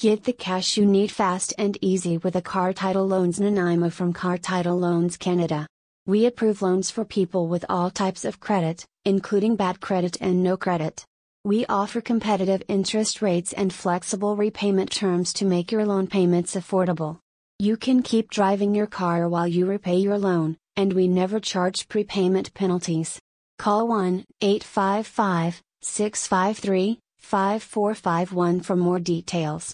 Get the cash you need fast and easy with a Car Title Loans Nanaimo from Car Title Loans Canada. We approve loans for people with all types of credit, including bad credit and no credit. We offer competitive interest rates and flexible repayment terms to make your loan payments affordable. You can keep driving your car while you repay your loan, and we never charge prepayment penalties. Call 1-855-653-5451 for more details.